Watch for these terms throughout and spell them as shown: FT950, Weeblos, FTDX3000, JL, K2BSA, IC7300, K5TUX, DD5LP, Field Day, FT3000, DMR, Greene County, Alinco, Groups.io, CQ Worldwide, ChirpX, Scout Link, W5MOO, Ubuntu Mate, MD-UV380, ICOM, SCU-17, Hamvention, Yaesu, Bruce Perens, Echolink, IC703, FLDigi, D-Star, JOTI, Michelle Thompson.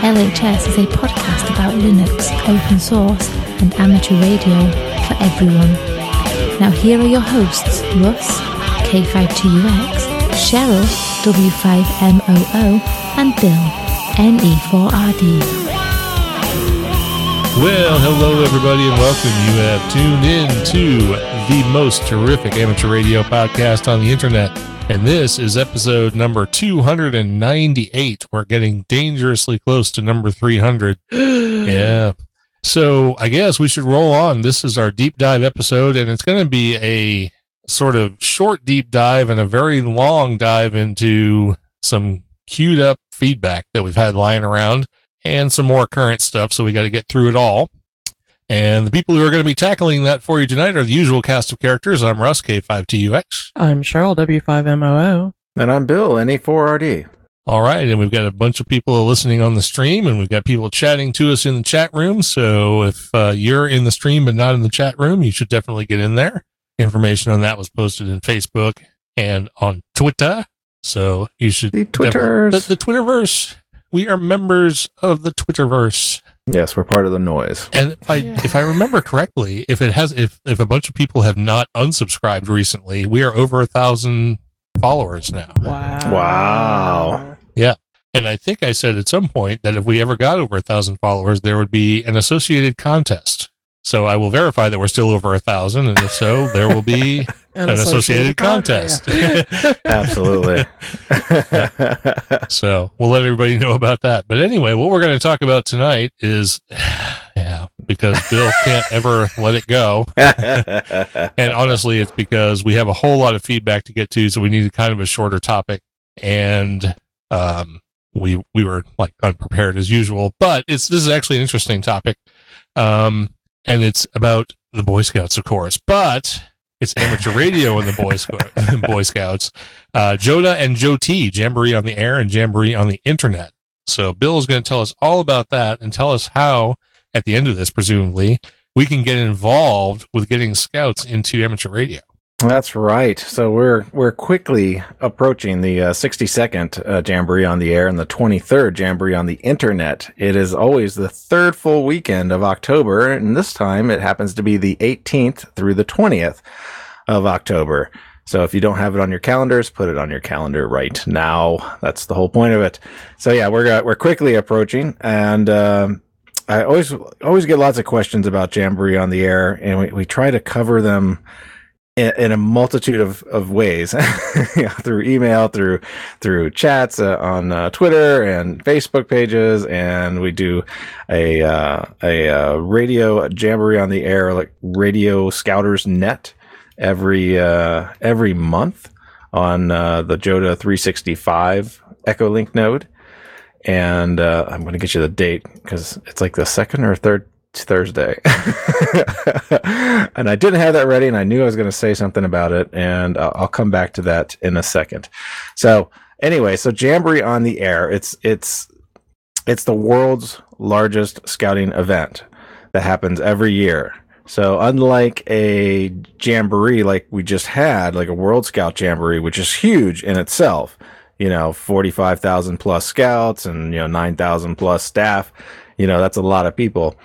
LHS is a podcast about Linux, open source, and amateur radio for everyone. Now here are your hosts, Russ, K5TUX, Cheryl, W5MOO, and Bill, NE4RD. Well, hello everybody and welcome. You have tuned in to the most terrific amateur radio podcast on the internet. And this is episode number 298. We're getting dangerously close to number 300. Yeah. So I guess we should roll on. This is our deep dive episode, and it's going to be a sort of short deep dive and a very long dive into some queued up feedback that we've had lying around and some more current stuff. So we got to get through it all. And the people who are going to be tackling that for you tonight are the usual cast of characters. I'm Russ, K5TUX. I'm Cheryl, W5MOO. And I'm Bill, NA4RD. All right, and we've got a bunch of people listening on the stream, and we've got people chatting to us in the chat room. So if you're in the stream but not in the chat room, you should definitely get in there. Information on that was posted in Facebook and on Twitter. So you should... The Twitterverse. The Twitterverse. We are members of the Twitterverse. Yes, we're part of the noise. And if I remember correctly, if a bunch of people have not unsubscribed recently, we are over 1,000 followers now. Wow. Yeah. And I think I said at some point that if we ever got over 1,000 followers, there would be an associated contest. So I will verify that we're still over 1,000, and if so, there will be an associated contest. Yeah. Absolutely. So we'll let everybody know about that. But anyway, what we're going to talk about tonight is, because Bill can't ever let it go. And honestly, it's because we have a whole lot of feedback to get to, so we need kind of a shorter topic. And we were like unprepared as usual, but this is actually an interesting topic. And it's about the Boy Scouts, of course, but it's amateur radio and the Boy Scouts. JOTA and JOTI, Jamboree on the Air and Jamboree on the Internet. So Bill is going to tell us all about that and tell us how, at the end of this, presumably, we can get involved with getting scouts into amateur radio. That's right. So we're quickly approaching the 62nd Jamboree on the Air and the 23rd Jamboree on the Internet. It is always the third full weekend of October, and this time it happens to be the 18th through the 20th of October. So if you don't have it on your calendars, put it on your calendar right now. That's the whole point of it. So yeah, we're quickly approaching, and I always get lots of questions about Jamboree on the Air, and we try to cover them in a multitude of ways, through email, through chats on Twitter and Facebook pages, and we do a radio Jamboree on the Air, like Radio Scouters Net, every month on the JOTA 365 Echolink node, and I'm going to get you the date because it's like the second or third Thursday. And I didn't have that ready, and I knew I was going to say something about it, and I'll come back to that in a second. So anyway, Jamboree on the Air, it's the world's largest scouting event that happens every year. So unlike a jamboree like we just had, like a World Scout Jamboree, which is huge in itself, 45,000 plus scouts and 9,000 plus staff, that's a lot of people.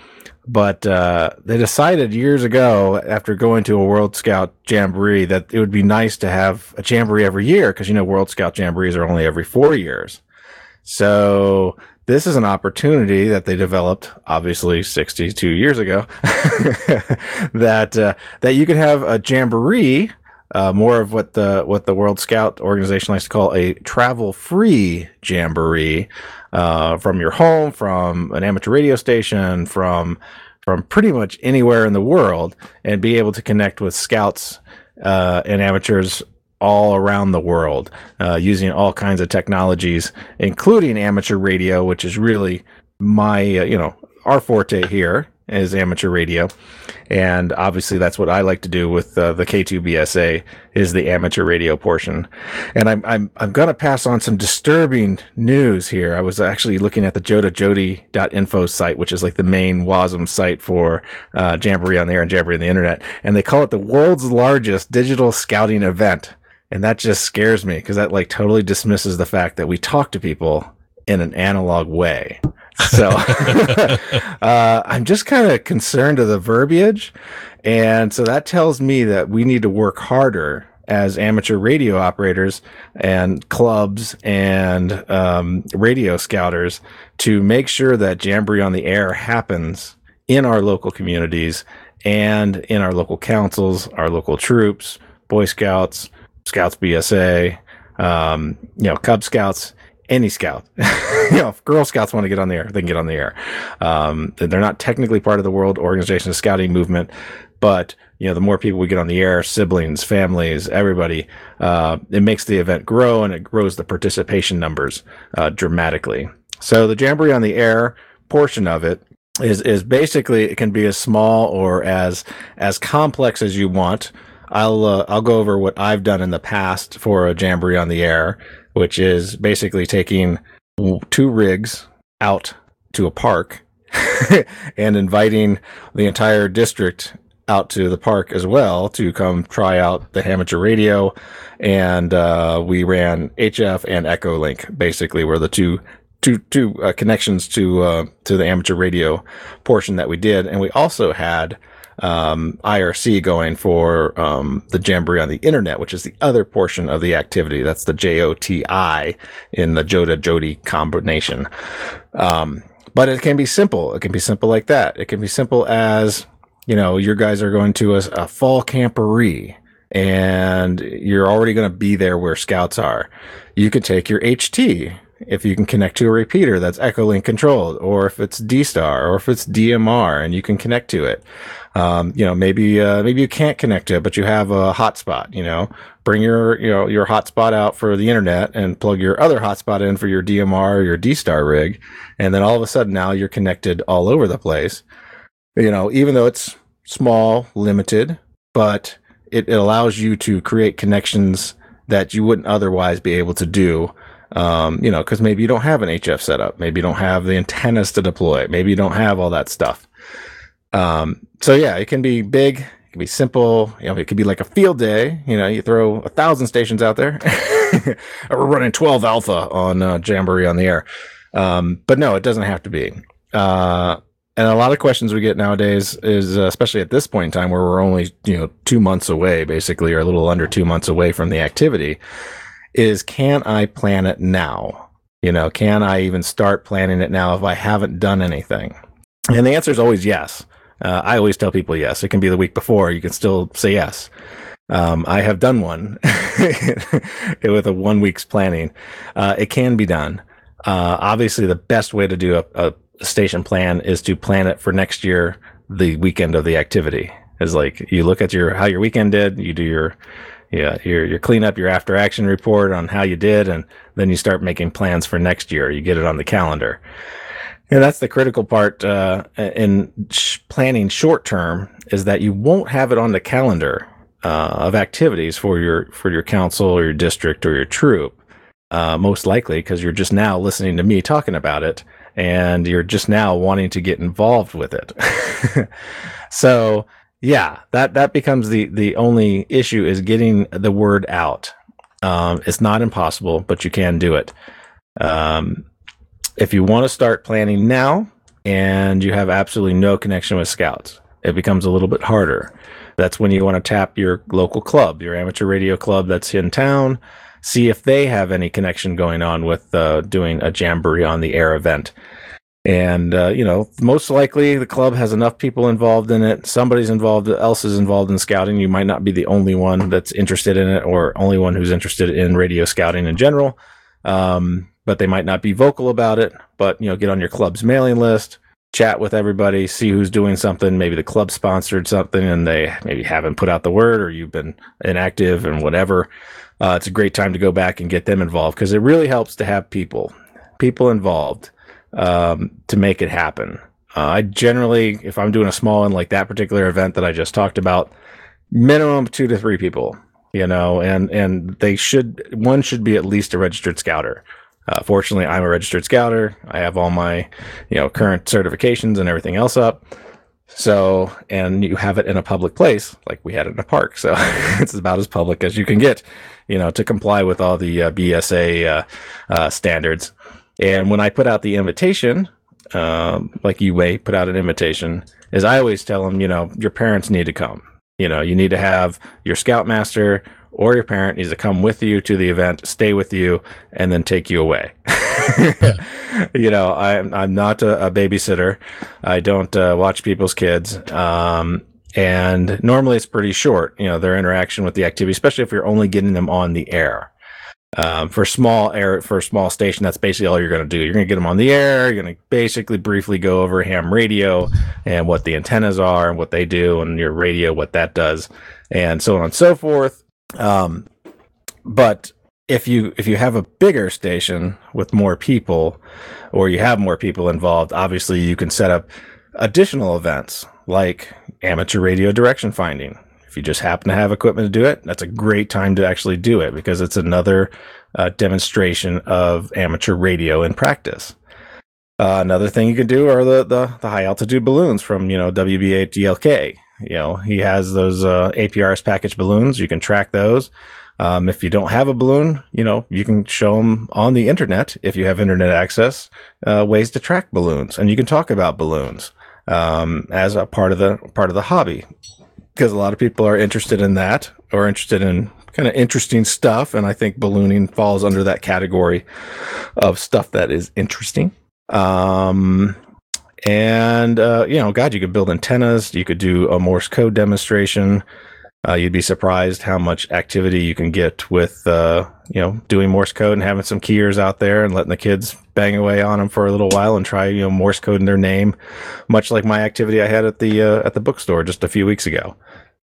But they decided years ago, after going to a World Scout Jamboree, that it would be nice to have a jamboree every year because, World Scout Jamborees are only every 4 years. So this is an opportunity that they developed, obviously, 62 years ago, that you could have a jamboree, more of what the World Scout organization likes to call a travel-free jamboree, from your home, from an amateur radio station, from pretty much anywhere in the world, and be able to connect with scouts and amateurs all around the world, using all kinds of technologies, including amateur radio, which is really my, our forte here is amateur radio. And obviously that's what I like to do with the K2BSA is the amateur radio portion. And I'm going to pass on some disturbing news here. I was actually looking at the JOTI.info site, which is like the main WASM site for Jamboree on the Air and Jamboree on the Internet. And they call it the world's largest digital scouting event. And that just scares me because that like totally dismisses the fact that we talk to people in an analog way. So I'm just kind of concerned of the verbiage. And so that tells me that we need to work harder as amateur radio operators and clubs and radio scouters to make sure that Jamboree on the Air happens in our local communities and in our local councils, our local troops, Boy Scouts, Scouts BSA, Cub Scouts. Any scout, if Girl Scouts want to get on the air, they can get on the air. They're not technically part of the World Organization of Scouting Movement, but the more people we get on the air, siblings, families, everybody, it makes the event grow and it grows the participation numbers dramatically. So the Jamboree on the Air portion of it is basically it can be as small or as complex as you want. I'll go over what I've done in the past for a Jamboree on the Air, which is basically taking two rigs out to a park and inviting the entire district out to the park as well to come try out the amateur radio. And we ran HF and Echolink, basically, were the two connections to the amateur radio portion that we did. And we also had IRC going for the Jamboree on the Internet, which is the other portion of the activity. That's the JOTI in the JOTA-JOTI combination. But it can be simple. It can be simple like that. It can be simple as, your guys are going to a fall camperee and you're already going to be there where scouts are. You could take your HT if you can connect to a repeater that's Echolink controlled, or if it's D-Star, or if it's DMR and you can connect to it. Maybe you can't connect to it, but you have a hotspot, bring your hotspot out for the internet and plug your other hotspot in for your DMR or your D-Star rig. And then all of a sudden now you're connected all over the place, even though it's small, limited, but it allows you to create connections that you wouldn't otherwise be able to do. Cause maybe you don't have an HF setup. Maybe you don't have the antennas to deploy. Maybe you don't have all that stuff. It can be big. It can be simple. It could be like a field day. You throw 1,000 stations out there. We're running 12 alpha on Jamboree on the Air. But no, it doesn't have to be. And a lot of questions we get nowadays is, especially at this point in time where we're only, 2 months away, basically, or a little under 2 months away from the activity, is can I plan it now? Can I even start planning it now if I haven't done anything? And the answer is always yes. I always tell people yes. It can be the week before. You can still say yes. I have done one with a 1 week's planning. It can be done. Obviously, the best way to do a station plan is to plan it for next year, the weekend of the activity. It's like you look at how your weekend did, you do your cleanup, your after action report on how you did, and then you start making plans for next year. You get it on the calendar. And that's the critical part in planning short term, is that you won't have it on the calendar of activities for your council or your district or your troop, most likely, because you're just now listening to me talking about it, and you're just now wanting to get involved with it. So yeah, that becomes the only issue, is getting the word out. It's not impossible, but you can do it. If you want to start planning now and you have absolutely no connection with scouts, it becomes a little bit harder. That's when you want to tap your local club, your amateur radio club that's in town, see if they have any connection going on with doing a Jamboree on the Air event. And, most likely the club has enough people involved in it. Somebody's involved, else is involved in scouting. You might not be the only one that's interested in it, or only one who's interested in radio scouting in general. But they might not be vocal about it, but, get on your club's mailing list, chat with everybody, see who's doing something. Maybe the club sponsored something and they maybe haven't put out the word, or you've been inactive and whatever. It's a great time to go back and get them involved, because it really helps to have people involved to make it happen. I generally, if I'm doing a small one like that particular event that I just talked about, minimum 2 to 3 people, you know, and they should, one should be at least a registered scouter. Fortunately, I'm a registered scouter. I have all my, you know, current certifications and everything else up. So, and you have it in a public place, like we had it in a park. So it's about as public as you can get, you know, to comply with all the BSA standards. And when I put out the invitation, like you may put out an invitation, is I always tell them, you know, your parents need to come. You know, you need to have your scoutmaster or your parent needs to come with you to the event, stay with you, and then take you away. Yeah. You know, I'm not a babysitter. I don't watch people's kids. And normally it's pretty short, you know, their interaction with the activity, especially if you're only getting them on the air. For a small station, that's basically all you're going to do. You're going to get them on the air. You're going to basically briefly go over ham radio and what the antennas are and what they do, and your radio, what that does, and so on and so forth. But if you have a bigger station with more people, or you have more people involved, obviously you can set up additional events like amateur radio direction finding. If you just happen to have equipment to do it, that's a great time to actually do it, because it's another demonstration of amateur radio in practice. Another thing you can do are the high altitude balloons from, you know, WBA DLK. You know, he has those APRS package balloons. You can track those. If you don't have a balloon, you know, you can show them on the internet, if you have internet access, ways to track balloons, and you can talk about balloons as a part of the hobby, because a lot of people are interested in that, or interested in kind of interesting stuff, and I think ballooning falls under that category of stuff that is interesting. You know, God, you could build antennas. You could do a Morse code demonstration. You'd be surprised how much activity you can get with, you know, doing Morse code and having some keyers out there and letting the kids bang away on them for a little while and try, you know, Morse code in their name, much like my activity I had at the bookstore just a few weeks ago.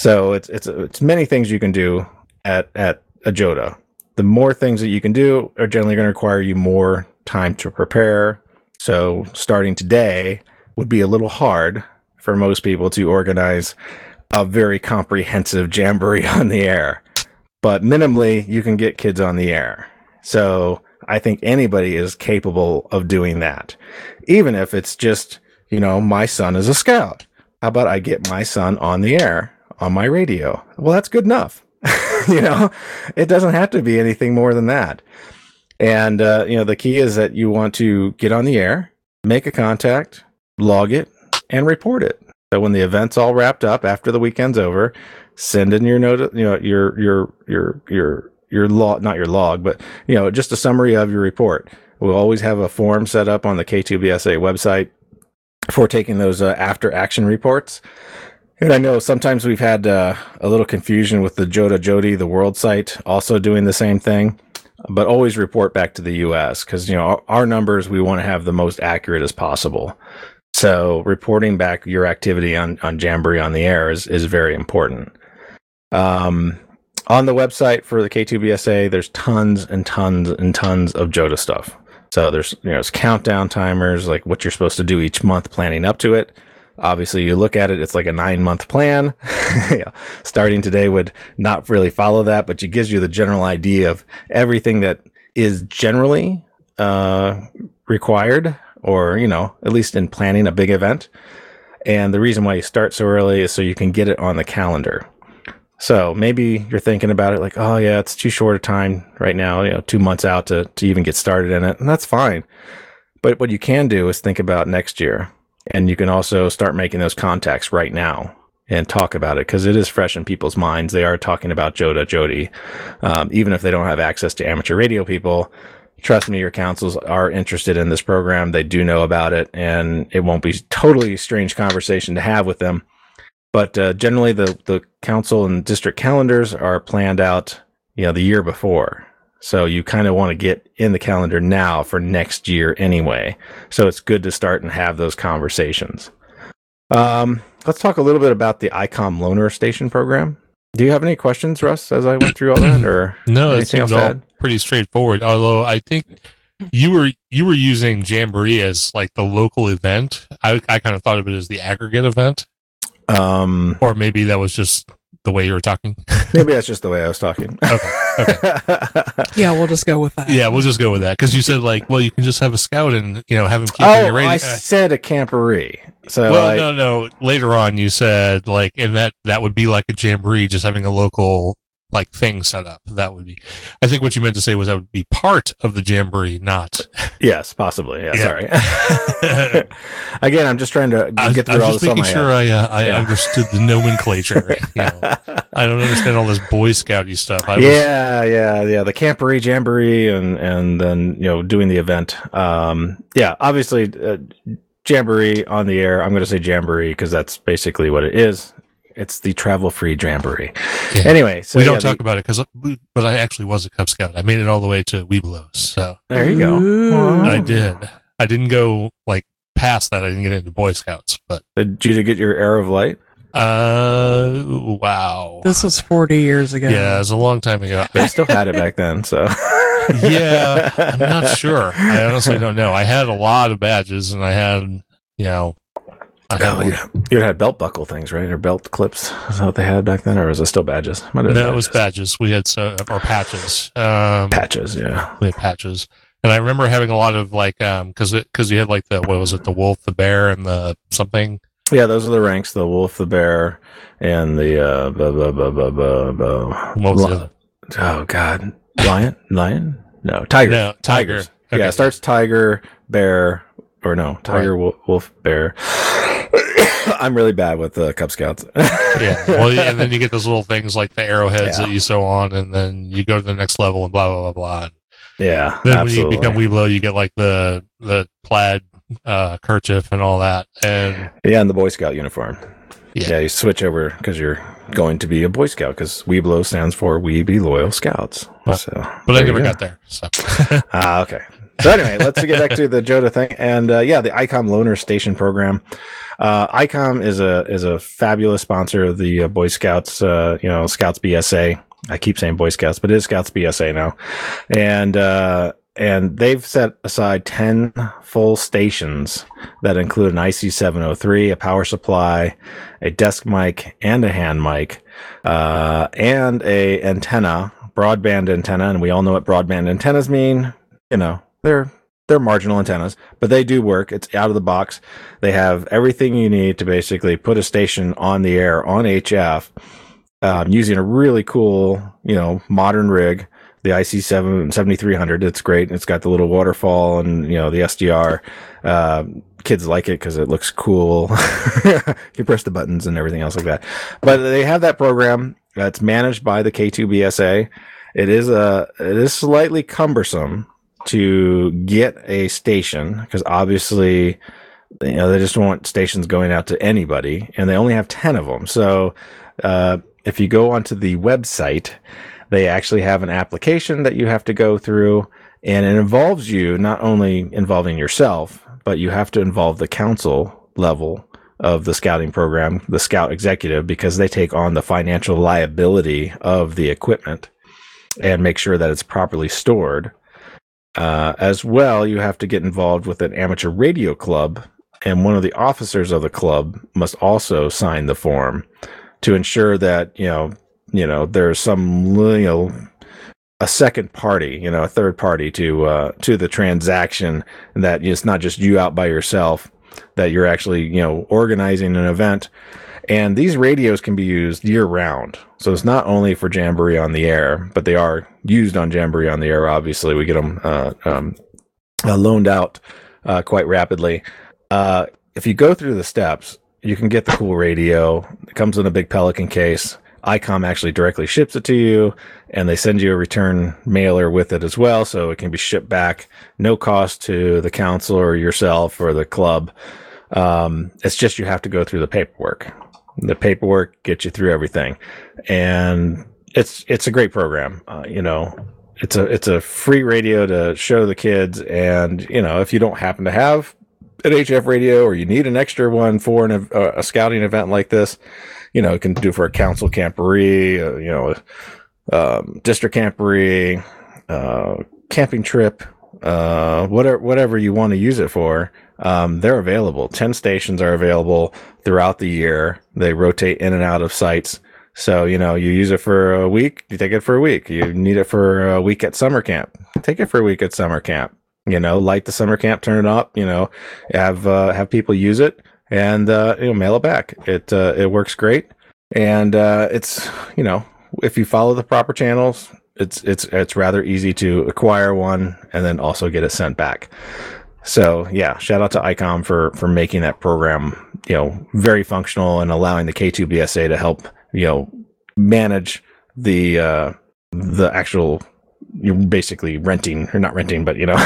So it's many things you can do at a JOTA. The more things that you can do are generally going to require you more time to prepare. So starting today would be a little hard for most people to organize a very comprehensive jamboree on the air. But minimally, you can get kids on the air. So I think anybody is capable of doing that. Even if it's just, you know, my son is a scout. How about I get my son on the air on my radio? Well, that's good enough. You know, it doesn't have to be anything more than that. And, you know, the key is that you want to get on the air, make a contact, log it, and report it. So when the event's all wrapped up, after the weekend's over, send in your notice, you know, your log, not your log, but, you know, just a summary of your report. We'll always have a form set up on the K2BSA website for taking those after action reports. And I know sometimes we've had a little confusion with the JOTA JOTI, the world site, also doing the same thing. But always report back to the U.S. because, you know, our numbers, we want to have the most accurate as possible. So reporting back your activity on Jamboree on the air is very important. On the website for the K2BSA, there's tons and tons and tons of JOTA stuff. So there's, you know, it's countdown timers, like what you're supposed to do each month planning up to it. Obviously, you look at it, it's like a 9-month plan. Yeah. Starting today would not really follow that, but it gives you the general idea of everything that is generally required, or, you know, at least in planning a big event. And the reason why you start so early is so you can get it on the calendar. So maybe you're thinking about it like, oh, yeah, it's too short a time right now, you know, 2 months out to even get started in it. And that's fine. But what you can do is think about next year. And you can also start making those contacts right now and talk about it, because it is fresh in people's minds. They are talking about JOTA, JOTI. Even if they don't have access to amateur radio people, trust me, your councils are interested in this program. They do know about it, and it won't be totally strange conversation to have with them. But generally, the council and district calendars are planned out, you know, the year before. So you kind of want to get in the calendar now for next year anyway. So it's good to start and have those conversations. Let's talk a little bit about the ICOM loaner station program. Do you have any questions, Russ, as I went through all that, or no? It seems all pretty straightforward. Although I think you were using Jamboree as like the local event. I kind of thought of it as the aggregate event, or maybe that was just the way you were talking. Maybe that's just the way I was talking. Okay. Yeah, we'll just go with that. Yeah, we'll just go with that because you said like, well, you can just have a scout and have him keep in your range. I said a Camporee. So well, like, no. Later on, you said like, and that would be like a Jamboree, just having a local like thing set up. That would be. I think what you meant to say was that would be part of the Jamboree, not. Yes, possibly. Yeah. Sorry. Again, I'm just trying to get through all this. I'm just making sure I understood the nomenclature. I don't understand all this Boy Scouty stuff. Yeah. The Camporee, Jamboree, and then doing the event. Obviously. Jamboree on the air. I'm going to say Jamboree because that's basically what it is. It's the travel-free Jamboree. Yeah. Anyway, so we don't talk about it but I actually was a Cub Scout. I made it all the way to Weeblos. So there you go. Wow. I did. I didn't go like past that. I didn't get into Boy Scouts. But did you get your Arrow of Light? Wow. This was 40 years ago. Yeah, it was a long time ago. They still had it back then, so. Yeah, I'm not sure. I honestly don't know. I had a lot of badges, and I had, you had belt buckle things, right? Or belt clips. Is that what they had back then, or was it still badges? It was badges. We had or patches. Patches, yeah. We had patches. And I remember having a lot of, like, because you had, like, the wolf, the bear, and the something. Yeah, those are the ranks: the wolf, the bear, and the tiger. Okay. Yeah, it starts tiger, wolf, bear. I'm really bad with the Cub Scouts. Yeah, well, and then you get those little things like the arrowheads that you sew on, and then you go to the next level and blah blah blah blah. Yeah, then absolutely. When you become Weeblo, you get like the plaid kerchief and all that, and the Boy Scout uniform. Yeah, you switch over because you're going to be a Boy Scout because Weeblo stands for We Be Loyal Scouts. But I never got there. So. Okay. So anyway, let's get back to the JOTA thing and the ICOM Loaner Station program. ICOM is a fabulous sponsor of the Boy Scouts. Scouts BSA. I keep saying Boy Scouts, but it is Scouts BSA now, and they've set aside 10 full stations that include an IC703, a power supply, a desk mic, and a hand mic, and a antenna, broadband antenna. And we all know what broadband antennas mean. They're marginal antennas, but they do work. It's out of the box. They have everything you need to basically put a station on the air on HF using a really cool, modern rig. The IC7 7300, it's great. It's got the little waterfall and the SDR. Kids like it because it looks cool. You press the buttons and everything else like that. But they have that program that's managed by the K2BSA. It is slightly cumbersome to get a station because obviously they just don't want stations going out to anybody, and they only have 10 of them. So if you go onto the website. They actually have an application that you have to go through, and it involves you not only involving yourself, but you have to involve the council level of the scouting program, the scout executive, because they take on the financial liability of the equipment and make sure that it's properly stored. As well, you have to get involved with an amateur radio club, and one of the officers of the club must also sign the form to ensure that, there's some, a second party, a third party to the transaction, and that it's not just you out by yourself, that you're actually, organizing an event. And these radios can be used year round. So it's not only for Jamboree on the air, but they are used on Jamboree on the air. Obviously we get them, loaned out, quite rapidly. If you go through the steps, you can get the cool radio. It comes in a big Pelican case. ICOM actually directly ships it to you, and they send you a return mailer with it as well, so it can be shipped back, no cost to the council or yourself or the club. It's just you have to go through the paperwork. The paperwork gets you through everything, and it's a great program. It's a free radio to show the kids, and you know, if you don't happen to have an HF radio or you need an extra one for a scouting event like this, you know, it can do for a council camporee, you know, district camporee, camping trip, whatever you want to use it for. They're available. 10 stations are available throughout the year. They rotate in and out of sites. So, you know, you use it for a week, you take it for a week. You need it for a week at summer camp, take it for a week at summer camp. You know, light the summer camp, turn it up, you know, have people use it, and, you know, mail it back. It works great. And, it's, you know, if you follow the proper channels, it's rather easy to acquire one and then also get it sent back. So yeah, shout out to ICOM for making that program, you know, very functional and allowing the K2BSA to help, you know, manage the actual, you're basically renting, or not renting, but, you know,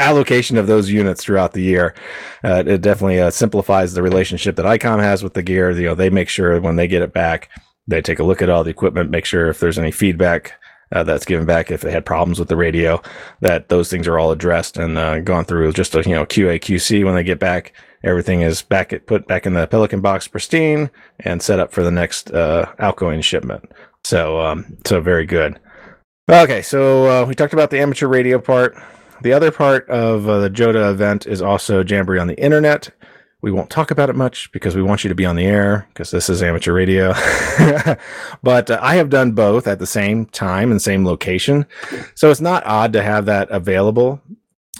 allocation of those units throughout the year. It definitely simplifies the relationship that ICOM has with the gear. You know, they make sure when they get it back, they take a look at all the equipment, make sure if there's any feedback that's given back, if they had problems with the radio, that those things are all addressed and gone through just a, you know, QA, QC. When they get back, everything is put back in the Pelican box pristine and set up for the next outgoing shipment. So, so very good. Okay, so we talked about the amateur radio part. The other part of the JOTA event is also Jamboree on the Internet. We won't talk about it much because we want you to be on the air, because this is amateur radio. But I have done both at the same time and same location. So it's not odd to have that available.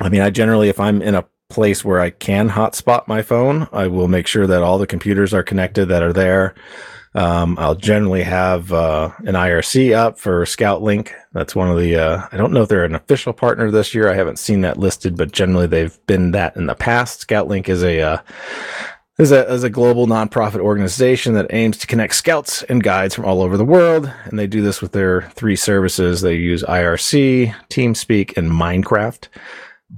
I mean, I generally, if I'm in a place where I can hotspot my phone, I will make sure that all the computers are connected that are there. I'll generally have an IRC up for Scout Link. That's one of the, I don't know if they're an official partner this year. I haven't seen that listed, but generally they've been that in the past. Scout Link is a global nonprofit organization that aims to connect scouts and guides from all over the world. And they do this with their three services. They use IRC, TeamSpeak, and Minecraft.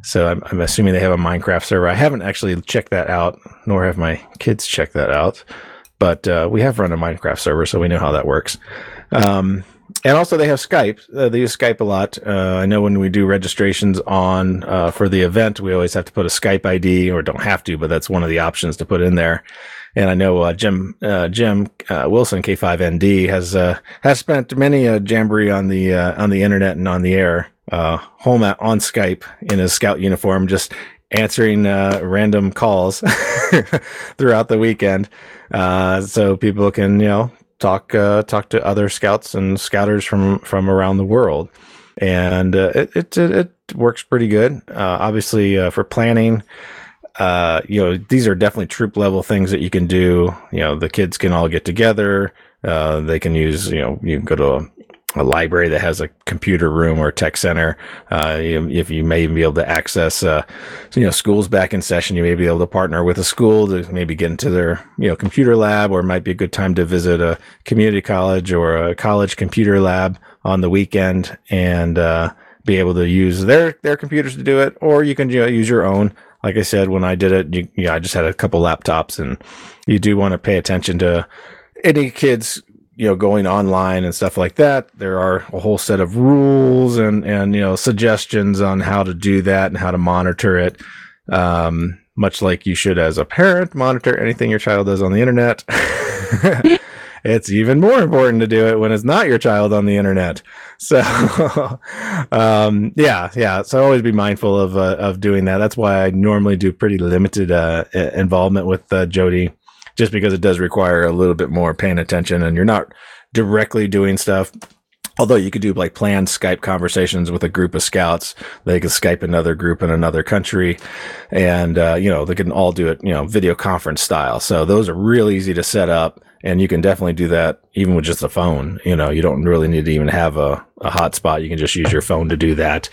So I'm assuming they have a Minecraft server. I haven't actually checked that out, nor have my kids checked that out. But we have run a Minecraft server, so we know how that works. And also they have Skype. They use Skype a lot. I know when we do registrations on for the event, we always have to put a Skype ID, or don't have to, but that's one of the options to put in there. And I know Jim Wilson, K5ND, has spent many a jamboree on the internet and on the air, home on Skype in his scout uniform, just answering random calls throughout the weekend, so people can, you know, talk to other scouts and scouters from around the world, and it works pretty good. Obviously, for planning, you know, these are definitely troop level things that you can do. You know, the kids can all get together. They can use, you know, you can go to a library that has a computer room or a tech center. If you may even be able to access, you know, schools back in session, you may be able to partner with a school to maybe get into their, you know, computer lab, or it might be a good time to visit a community college or a college computer lab on the weekend and, be able to use their computers to do it, or you can, you know, use your own. Like I said, when I did it, you know, I just had a couple laptops, and you do want to pay attention to any kids, you know, going online and stuff like that. There are a whole set of rules and, you know, suggestions on how to do that and how to monitor it. Much like you should, as a parent, monitor anything your child does on the internet. It's even more important to do it when it's not your child on the internet. So, yeah. So always be mindful of doing that. That's why I normally do pretty limited, involvement with, JOTI. Just because it does require a little bit more paying attention, and you're not directly doing stuff. Although you could do like planned Skype conversations with a group of scouts. They could Skype another group in another country, and, you know, they can all do it, you know, video conference style. So those are real easy to set up, and you can definitely do that even with just a phone. You know, you don't really need to even have a hotspot. You can just use your phone to do that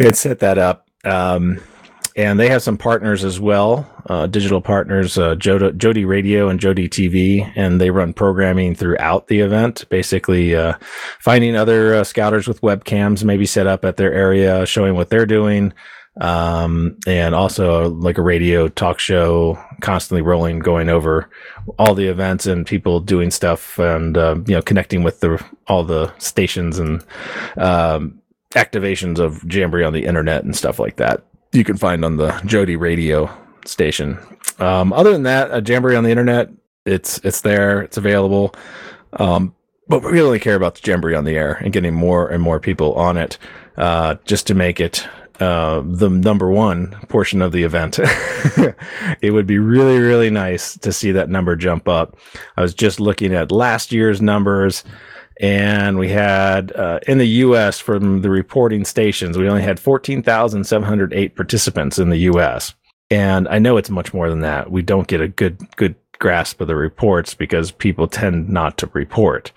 and set that up. And they have some partners as well, digital partners, JOTI Radio and JOTI TV, and they run programming throughout the event, basically finding other scouters with webcams maybe set up at their area, showing what they're doing, and also like a radio talk show constantly rolling, going over all the events and people doing stuff, and, you know, connecting with all the stations and activations of Jamboree on the internet and stuff like that you can find on the JOTI radio station. Other than that, Jamboree on the internet, it's there, it's available. But we really care about the Jamboree on the air and getting more and more people on it, just to make it the number one portion of the event. It would be really, really nice to see that number jump up. I was just looking at last year's numbers, and we had, in the U.S., from the reporting stations, we only had 14,708 participants in the U.S. And I know it's much more than that. We don't get a good grasp of the reports because people tend not to report.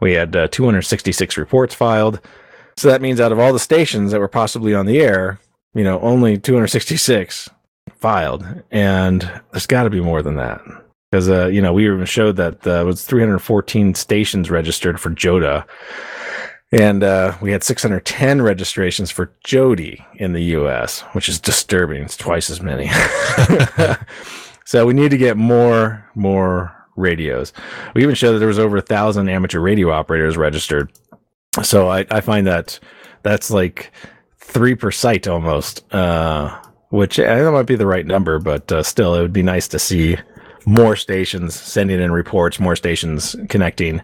We had 266 reports filed. So that means out of all the stations that were possibly on the air, you know, only 266 filed. And there's got to be more than that. Because, you know, we even showed that it was 314 stations registered for JOTA. And we had 610 registrations for JOTI in the U.S., which is disturbing. It's twice as many. So we need to get more radios. We even showed that there was over 1,000 amateur radio operators registered. So I find that that's like 3 per site almost, which I know might be the right number, but still, it would be nice to see more stations sending in reports, more stations connecting,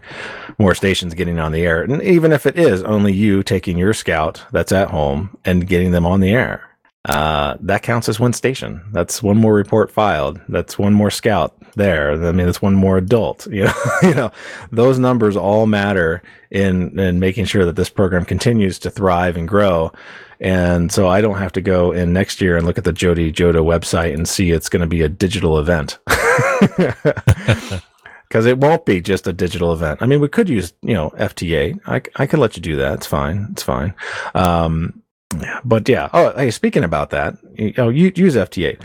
more stations getting on the air. And even if it is only you taking your scout that's at home and getting them on the air, that counts as one station. That's one more report filed. That's one more scout there. I mean, that's one more adult. You know, you know, those numbers all matter in making sure that this program continues to thrive and grow. And so I don't have to go in next year and look at the JOTA website and see it's going to be a digital event. Because it won't be just a digital event. I mean, we could use, you know, FTA. I could let you do that. It's fine. It's fine. But yeah. Oh, hey, speaking about that, you use FTA.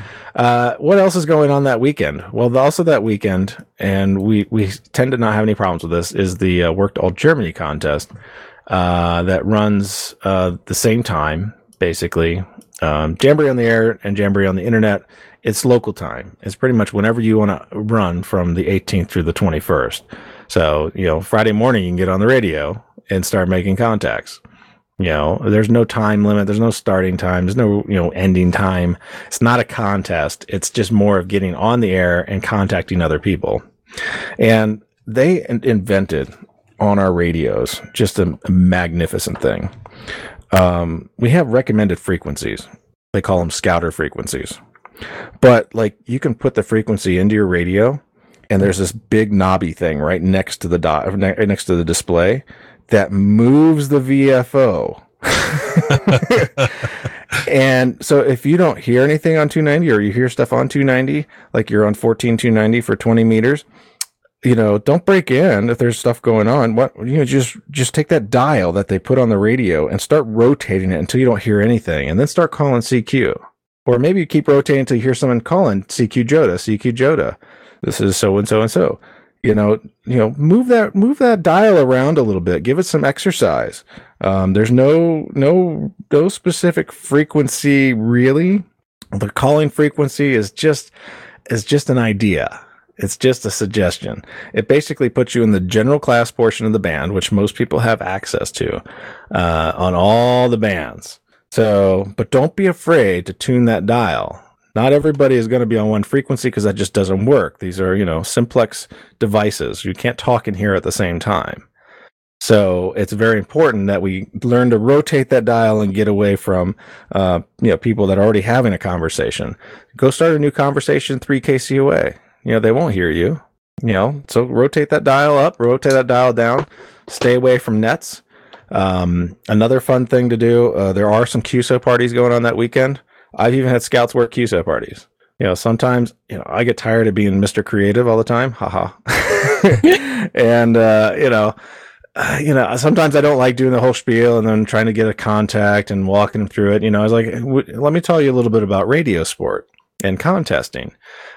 What else is going on that weekend? Well, also that weekend, and we tend to not have any problems with this, is the Work to All Germany contest that runs the same time, basically. Jamboree on the air and Jamboree on the internet. It's local time. It's pretty much whenever you want to run from the 18th through the 21st. So, you know, Friday morning you can get on the radio and start making contacts. You know, there's no time limit. There's no starting time. There's no, you know, ending time. It's not a contest. It's just more of getting on the air and contacting other people. And they invented on our radios just a magnificent thing. We have recommended frequencies. They call them scouter frequencies. But like you can put the frequency into your radio, and there's this big knobby thing right next to the dot, next to the display, that moves the VFO. And so if you don't hear anything on 290, or you hear stuff on 290, like you're on 14 290 for 20 meters, you know, don't break in if there's stuff going on. What, you know, just take that dial that they put on the radio and start rotating it until you don't hear anything, and then start calling CQ. Or maybe you keep rotating until you hear someone calling CQ JOTA, CQ JOTA. This is so and so and so. You know, move that dial around a little bit. Give it some exercise. There's no specific frequency really. The calling frequency is just an idea. It's just a suggestion. It basically puts you in the general class portion of the band, which most people have access to, on all the bands. So, but don't be afraid to tune that dial. Not everybody is going to be on one frequency because that just doesn't work. These are, you know, simplex devices. You can't talk and hear at the same time. So it's very important that we learn to rotate that dial and get away from, you know, people that are already having a conversation. Go start a new conversation 3 kc away. You know, they won't hear you. You know, so rotate that dial up, rotate that dial down, stay away from nets. Another fun thing to do, there are some QSO parties going on that weekend. I've even had scouts work QSO parties. You know, sometimes, you know, I get tired of being Mr. Creative all the time. Haha. And, you know, sometimes I don't like doing the whole spiel and then trying to get a contact and walking them through it. You know, I was like, let me tell you a little bit about radio sport and contesting.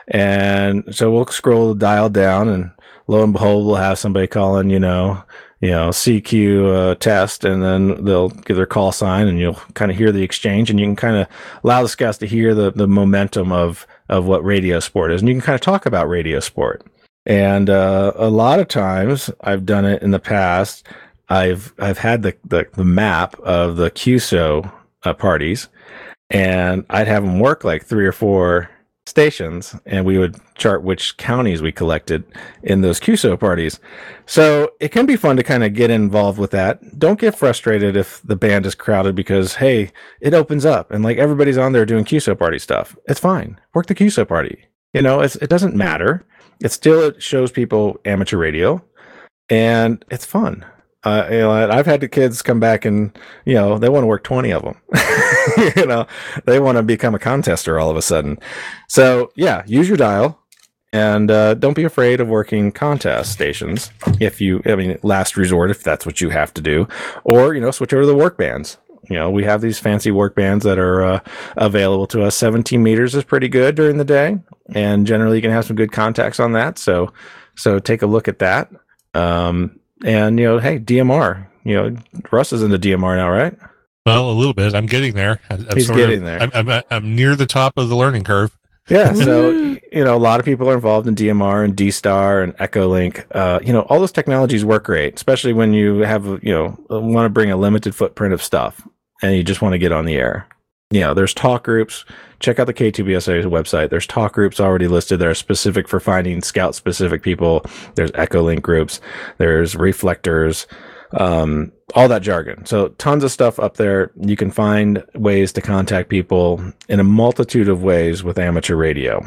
And so we'll scroll the dial down, and lo and behold, we'll have somebody calling, you know, CQ test, and then they'll give their call sign, and you'll kind of hear the exchange, and you can kind of allow the scouts to hear the momentum of what radio sport is. And you can kind of talk about radio sport. And a lot of times I've done it in the past. I've had the map of the QSO parties, and I'd have them work like 3 or 4 stations, and we would chart which counties we collected in those QSO parties. So it can be fun to kind of get involved with that. Don't get frustrated if the band is crowded, because hey, it opens up and like everybody's on there doing QSO party stuff. It's fine. Work the QSO party. You know, it doesn't matter. It shows people amateur radio, and it's fun. You know, I've had the kids come back and, you know, they want to work 20 of them. You know, they want to become a contester all of a sudden. So yeah, use your dial, and don't be afraid of working contest stations. Last resort, if that's what you have to do, or, you know, switch over to the work bands. You know, we have these fancy work bands that are available to us. 17 meters is pretty good during the day, and generally you can have some good contacts on that. So take a look at that. And, you know, hey, DMR, you know, Russ is into DMR now, right? Well, a little bit. I'm getting there. He's getting there. I'm near the top of the learning curve. Yeah. So, you know, a lot of people are involved in DMR and D-Star and Echolink. You know, all those technologies work great, especially when you have, you know, want to bring a limited footprint of stuff and you just want to get on the air. You know, there's talk groups. Check out the K2BSA website. There's talk groups already listed. They're specific for finding scout-specific people. There's Echolink groups. There's reflectors, all that jargon. So tons of stuff up there. You can find ways to contact people in a multitude of ways with amateur radio.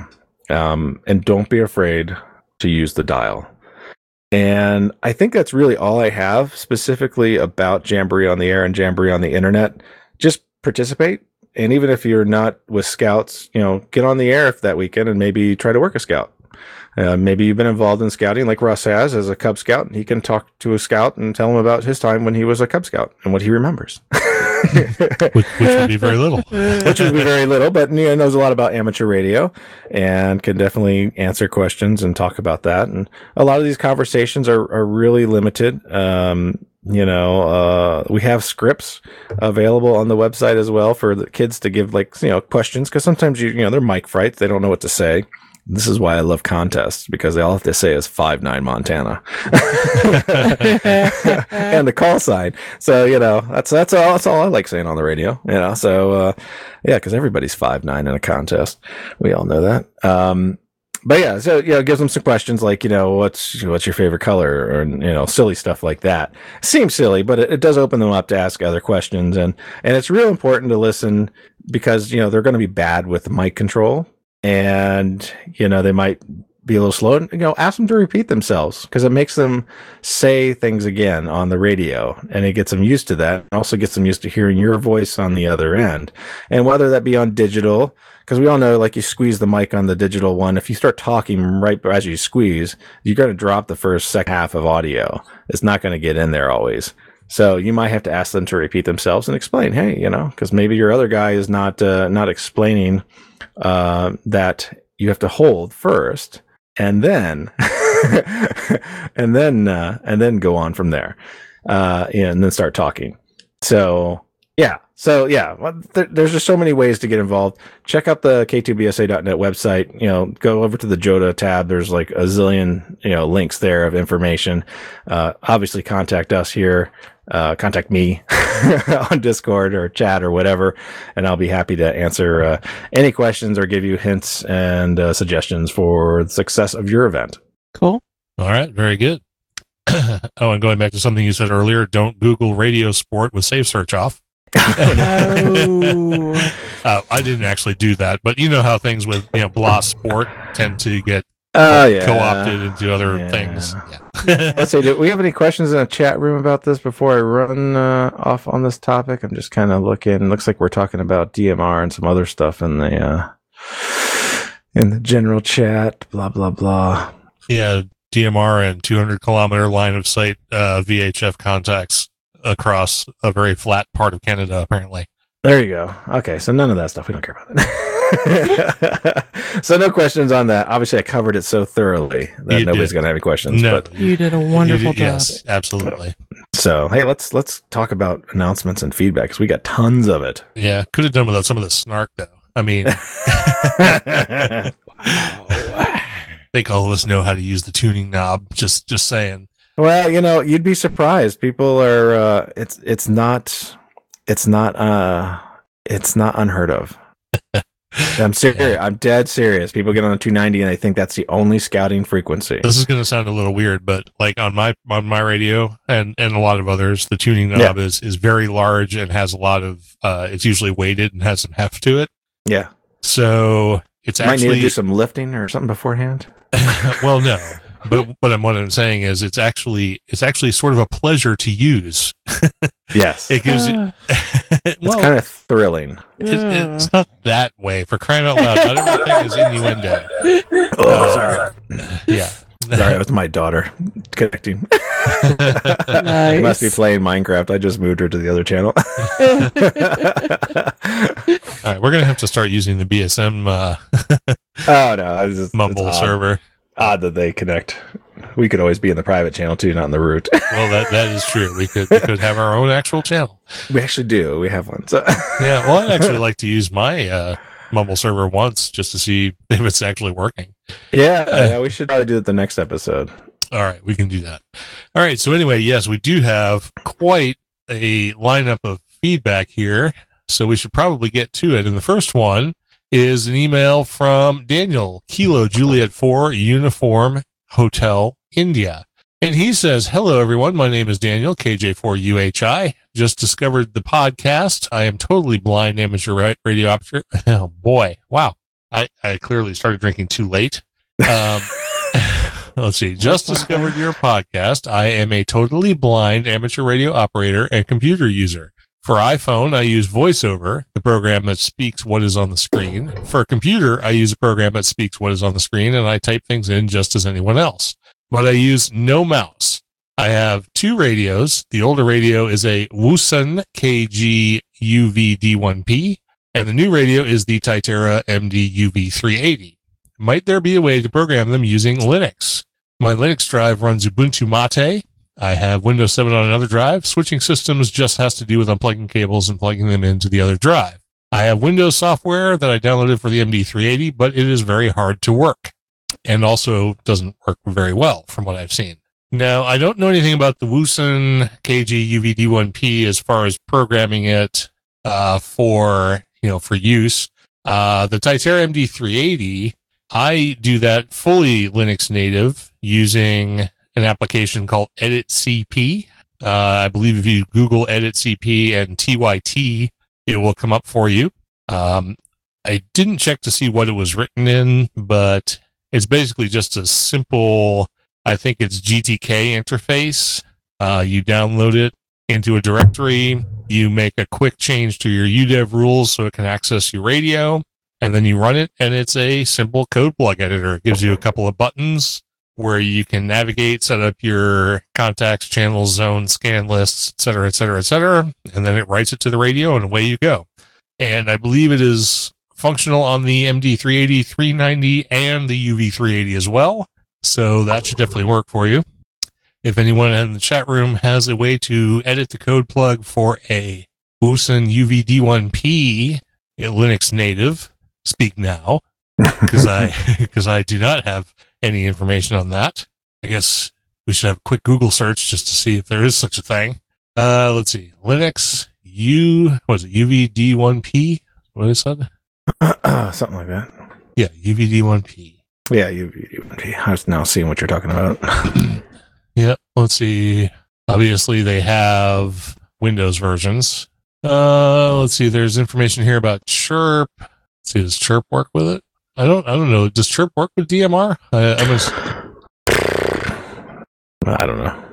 And don't be afraid to use the dial. And I think that's really all I have specifically about Jamboree on the Air and Jamboree on the Internet. Just participate. And even if you're not with scouts, you know, get on the air if that weekend and maybe try to work a scout. Maybe you've been involved in scouting like Russ has as a Cub Scout, and he can talk to a scout and tell him about his time when he was a Cub Scout and what he remembers. which would be very little. Which would be very little, but Nia knows a lot about amateur radio and can definitely answer questions and talk about that. And a lot of these conversations are really limited. You know, we have scripts available on the website as well for the kids to give, like, you know, questions, because sometimes you know, they're mic frights, they don't know what to say. This is why I love contests, because all I have to say is 5'9" Montana and the call sign. So, you know, that's all I like saying on the radio, you know? So, yeah, cause everybody's 5'9" in a contest. We all know that. But yeah, so, you know, it gives them some questions like, you know, what's your favorite color, or, you know, silly stuff like that. Seems silly, but it does open them up to ask other questions. And it's real important to listen, because, you know, they're going to be bad with the mic control, and, you know, they might be a little slow, and, you know, ask them to repeat themselves, because it makes them say things again on the radio, and it gets them used to that. It also gets them used to hearing your voice on the other end. And whether that be on digital, because we all know, like, you squeeze the mic on the digital one. If you start talking right as you squeeze, you're going to drop the first second half of audio. It's not going to get in there always. So you might have to ask them to repeat themselves and explain, hey, you know, because maybe your other guy is not explaining that you have to hold first and then and then go on from there, and then start talking. There's just so many ways to get involved. Check out the K2BSA.net website. You know, go over to the JOTA tab. There's like a zillion, you know, links there of information. Obviously contact us here, contact me on Discord or chat or whatever, and I'll be happy to answer any questions or give you hints and suggestions for the success of your event. Cool. All right. Very good. Oh, and going back to something you said earlier, don't Google radio sport with Safe Search off. No. I didn't actually do that, but you know how things with, you know, blah sport tend to get co-opted into other things. Yeah. Let's see, do we have any questions in the chat room about this before I run off on this topic? I'm just kind of looking. Looks like we're talking about DMR and some other stuff in the general chat. Blah blah blah. Yeah, DMR and 200-kilometer line of sight VHF contacts across a very flat part of Canada, apparently. There you go. Okay, so none of that stuff. We don't care about that. So no questions on that. Obviously, I covered it so thoroughly that nobody's going to have any questions. No. But you did a wonderful job. Yes, absolutely. So, hey, let's talk about announcements and feedback, because we got tons of it. Yeah, could have done without some of the snark, though. I mean... Wow. I think all of us know how to use the tuning knob. Just saying. Well, you know, you'd be surprised. People are. It's not unheard of. I'm serious. Yeah. I'm dead serious. People get on the 290 and they think that's the only scouting frequency. This is going to sound a little weird, but like on my radio and a lot of others, the tuning knob is very large and has a lot of. It's usually weighted and has some heft to it. Yeah. So it's actually might need to do some lifting or something beforehand. Well, no. But what I'm saying is it's actually sort of a pleasure to use. Yes. It gives it's kind of thrilling. It's not that way, for crying out loud. Not everything is innuendo. Oh, sorry. Yeah. Sorry, it was my daughter connecting. Nice. She must be playing Minecraft. I just moved her to the other channel. All right, we're going to have to start using the BSM mumble server. Odd that they connect. We could always be in the private channel too, not in the root. Well, that is true. We could have our own actual channel. We actually do. We have one. So. Yeah. Well, I'd actually like to use my mumble server once just to see if it's actually working. Yeah. We should probably do it the next episode. All right. We can do that. All right. So anyway, yes, we do have quite a lineup of feedback here. So we should probably get to it. And the first one is an email from Daniel, Kilo Juliet 4, Uniform Hotel, India. And he says, hello, everyone. My name is Daniel, KJ4UHI. Just discovered the podcast. I am totally blind amateur radio operator. Oh, boy. Wow. I clearly started drinking too late. Let's see. Just discovered your podcast. I am a totally blind amateur radio operator and computer user. For iPhone, I use VoiceOver, the program that speaks what is on the screen. For a computer, I use a program that speaks what is on the screen, and I type things in just as anyone else. But I use no mouse. I have two radios. The older radio is a Wouxun KG-UVD1P, and the new radio is the Tytera MD-UV380. Might there be a way to program them using Linux? My Linux drive runs Ubuntu Mate. I have Windows 7 on another drive. Switching systems just has to do with unplugging cables and plugging them into the other drive. I have Windows software that I downloaded for the MD380, but it is very hard to work and also doesn't work very well from what I've seen. Now, I don't know anything about the Wouxun KG-UVD1P as far as programming it for use. The Tytera MD380, I do that fully Linux native using an application called EditCP. I believe if you Google EditCP and TYT, it will come up for you. I didn't check to see what it was written in, but it's basically just a simple, I think it's GTK interface. You download it into a directory. You make a quick change to your UDEV rules so it can access your radio, and then you run it, and it's a simple code plug editor. It gives you a couple of buttons where you can navigate, set up your contacts, channels, zones, scan lists, et cetera, et cetera, et cetera. And then it writes it to the radio and away you go. And I believe it is functional on the MD380, 390, and the UV380 as well. So that should definitely work for you. If anyone in the chat room has a way to edit the code plug for a Wouxun UVD1P Linux native, speak now, because I do not have any information on that. I guess we should have a quick Google search just to see if there is such a thing. Let's see. Linux UVD1P? What is that? Something like that. Yeah, UVD1P. Yeah, UVD1P. I was now seeing what you're talking about. Yeah, let's see. Obviously, they have Windows versions. Let's see. There's information here about Chirp. Let's see, does Chirp work with it? I don't know. Does Chirp work with DMR? I don't know.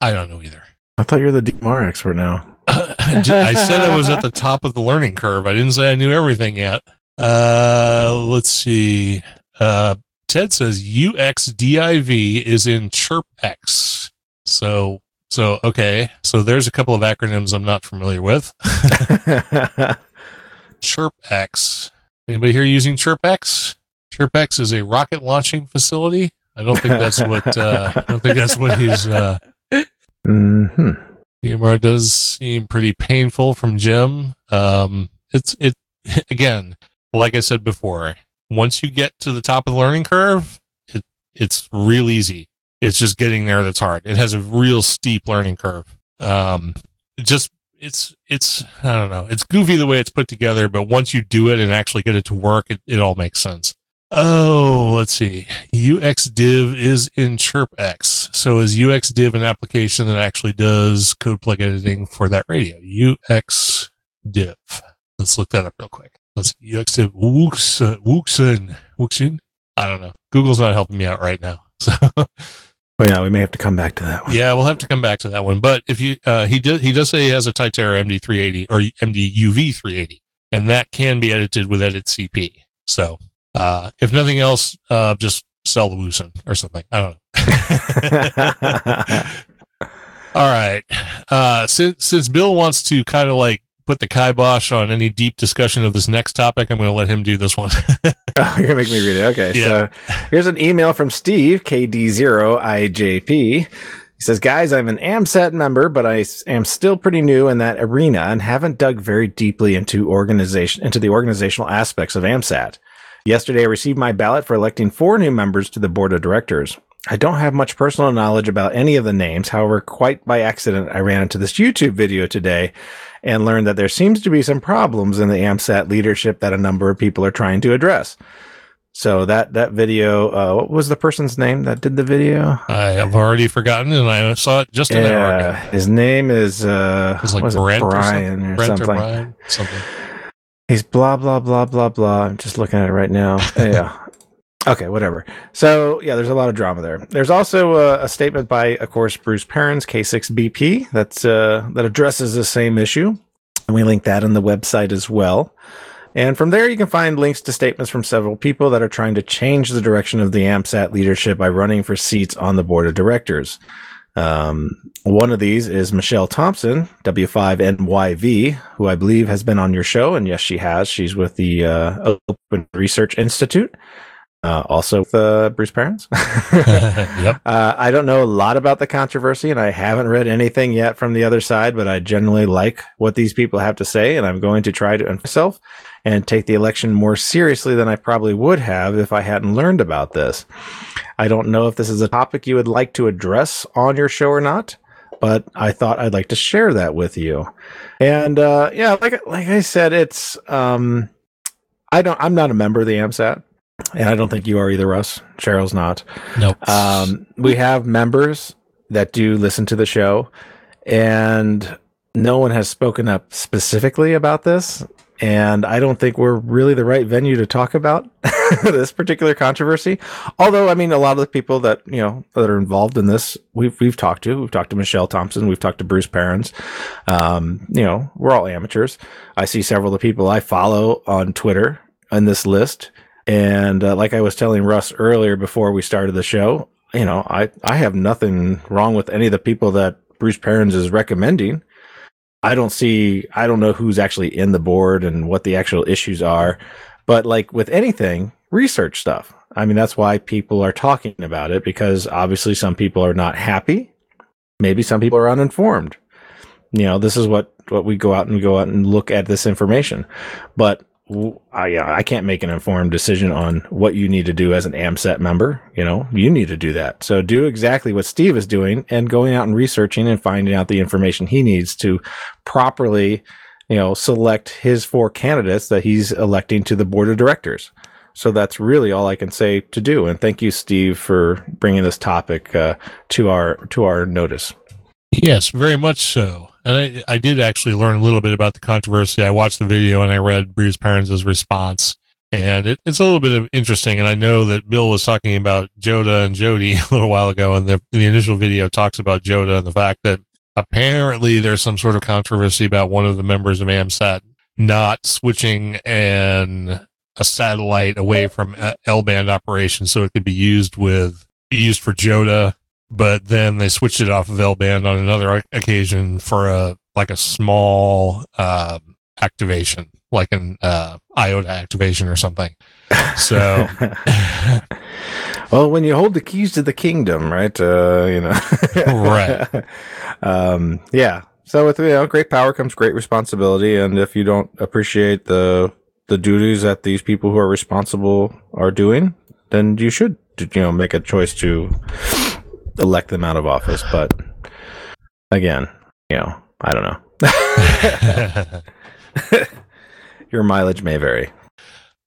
I don't know either. I thought you were the DMR expert now. I said I was at the top of the learning curve. I didn't say I knew everything yet. Let's see. Ted says UXDIV is in ChirpX. So okay. So there's a couple of acronyms I'm not familiar with. ChirpX. Anybody here using ChirpX? ChirpX is a rocket launching facility. I don't think that's what. He's. DMR does seem pretty painful from Jim. It's again, like I said before. Once you get to the top of the learning curve, it's real easy. It's just getting there that's hard. It has a real steep learning curve. I don't know. It's goofy the way it's put together, but once you do it and actually get it to work, it all makes sense. Oh, let's see. UXDiv is in ChirpX. So is UXDiv an application that actually does code plug editing for that radio? UXDiv. Let's look that up real quick. Let's see. UXDiv. Wouxun. I don't know. Google's not helping me out right now. So. Well, yeah, we may have to come back to that one. Yeah, we'll have to come back to that one. But if you, he does say he has a Tytera MD380 or MD-UV380, and that can be edited with EditCP. So, if nothing else, just sell the Wouxun or something. I don't know. All right. Since Bill wants to kind of like put the kibosh on any deep discussion of this next topic, I'm going to let him do this one. Oh, you're going to make me read it. Okay. Yeah. So here's an email from Steve, KD0IJP. He says, guys, I'm an AMSAT member, but I am still pretty new in that arena and haven't dug very deeply into the organizational aspects of AMSAT. Yesterday, I received my ballot for electing 4 new members to the board of directors. I don't have much personal knowledge about any of the names. However, quite by accident, I ran into this YouTube video today and learned that there seems to be some problems in the AMSAT leadership that a number of people are trying to address. So that video, what was the person's name that did the video? I have already forgotten, and I saw it just an hour ago. His name is Brent or something. He's blah, blah, blah, blah, blah. I'm just looking at it right now. Yeah. Okay, whatever. So, yeah, there's a lot of drama there. There's also a statement by, of course, Bruce Perens, K6BP, that addresses the same issue. And we link that on the website as well. And from there, you can find links to statements from several people that are trying to change the direction of the AMSAT leadership by running for seats on the board of directors. One of these is Michelle Thompson, W5MOO, who I believe has been on your show. And yes, she has. She's with the Open Research Institute. Also with Bruce Perens. Yep. I don't know a lot about the controversy, and I haven't read anything yet from the other side, but I generally like what these people have to say, and I'm going to try to myself and take the election more seriously than I probably would have if I hadn't learned about this. I don't know if this is a topic you would like to address on your show or not, but I thought I'd like to share that with you. And like I said, it's I'm not a member of the AMSAT. And I don't think you are either, Russ. Cheryl's not. Nope. We have members that do listen to the show, and no one has spoken up specifically about this. And I don't think we're really the right venue to talk about this particular controversy. Although, I mean, a lot of the people that, you know, that are involved in this, we've talked to. We've talked to Michelle Thompson. We've talked to Bruce Perens. You know, we're all amateurs. I see several of the people I follow on Twitter on this list. And like I was telling Russ earlier before we started the show, you know, I have nothing wrong with any of the people that Bruce Perens is recommending. I don't know who's actually in the board and what the actual issues are. But like with anything, research stuff. I mean, that's why people are talking about it, because obviously some people are not happy. Maybe some people are uninformed. You know, this is what we go out and look at this information. But I can't make an informed decision on what you need to do as an AMSAT member. You know, you need to do that. So do exactly what Steve is doing and going out and researching and finding out the information he needs to properly, you know, select his 4 candidates that he's electing to the board of directors. So that's really all I can say to do. And thank you, Steve, for bringing this topic to our notice. Yes, very much so. And I did actually learn a little bit about the controversy. I watched the video and I read Bruce Perens' response, and it's a little bit of interesting. And I know that Bill was talking about JOTA and JOTI a little while ago, and the initial video talks about JOTA and the fact that apparently there's some sort of controversy about one of the members of AMSAT not switching a satellite away from L-band operations so it could be used for JOTA. But then they switched it off of L-band on another occasion for a small activation, like an IOTA activation or something. So, well, when you hold the keys to the kingdom, right? You know, right? Yeah. So with great power comes great responsibility, and if you don't appreciate the duties that these people who are responsible are doing, then you should make a choice to elect them out of office. But again, you know, I don't know. Your mileage may vary.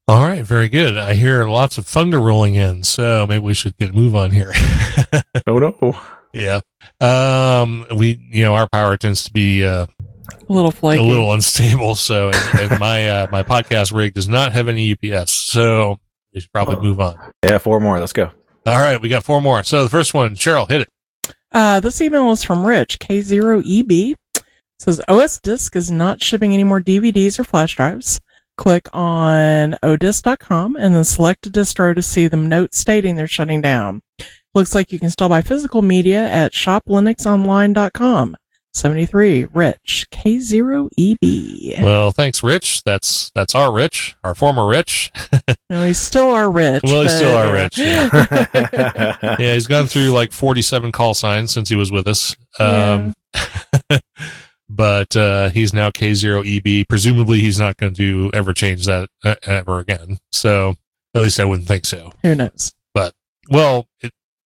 All right, very good. I hear lots of thunder rolling in, so maybe we should get a move on here. Oh no! Yeah, we, you know, our power tends to be a little flaky, a little unstable. So, and my podcast rig does not have any UPS, so we should probably move on. Yeah, four more. Let's go. All right, we got four more. So the first one, Cheryl, hit it. This email was from Rich K0EB. It says OS Disk is not shipping any more DVDs or flash drives. Click on odisc.com and then select a distro to see the note stating they're shutting down. Looks like you can still buy physical media at shoplinuxonline.com. 73, Rich, K0EB. Well, thanks, Rich. That's our Rich, our former Rich. No, he's still our Rich. Well, he's still our Rich. Yeah. Yeah, he's gone through like 47 call signs since he was with us. Yeah. But he's now K0EB. Presumably, he's not going to ever change that ever again. So, at least I wouldn't think so. Who knows? But, well,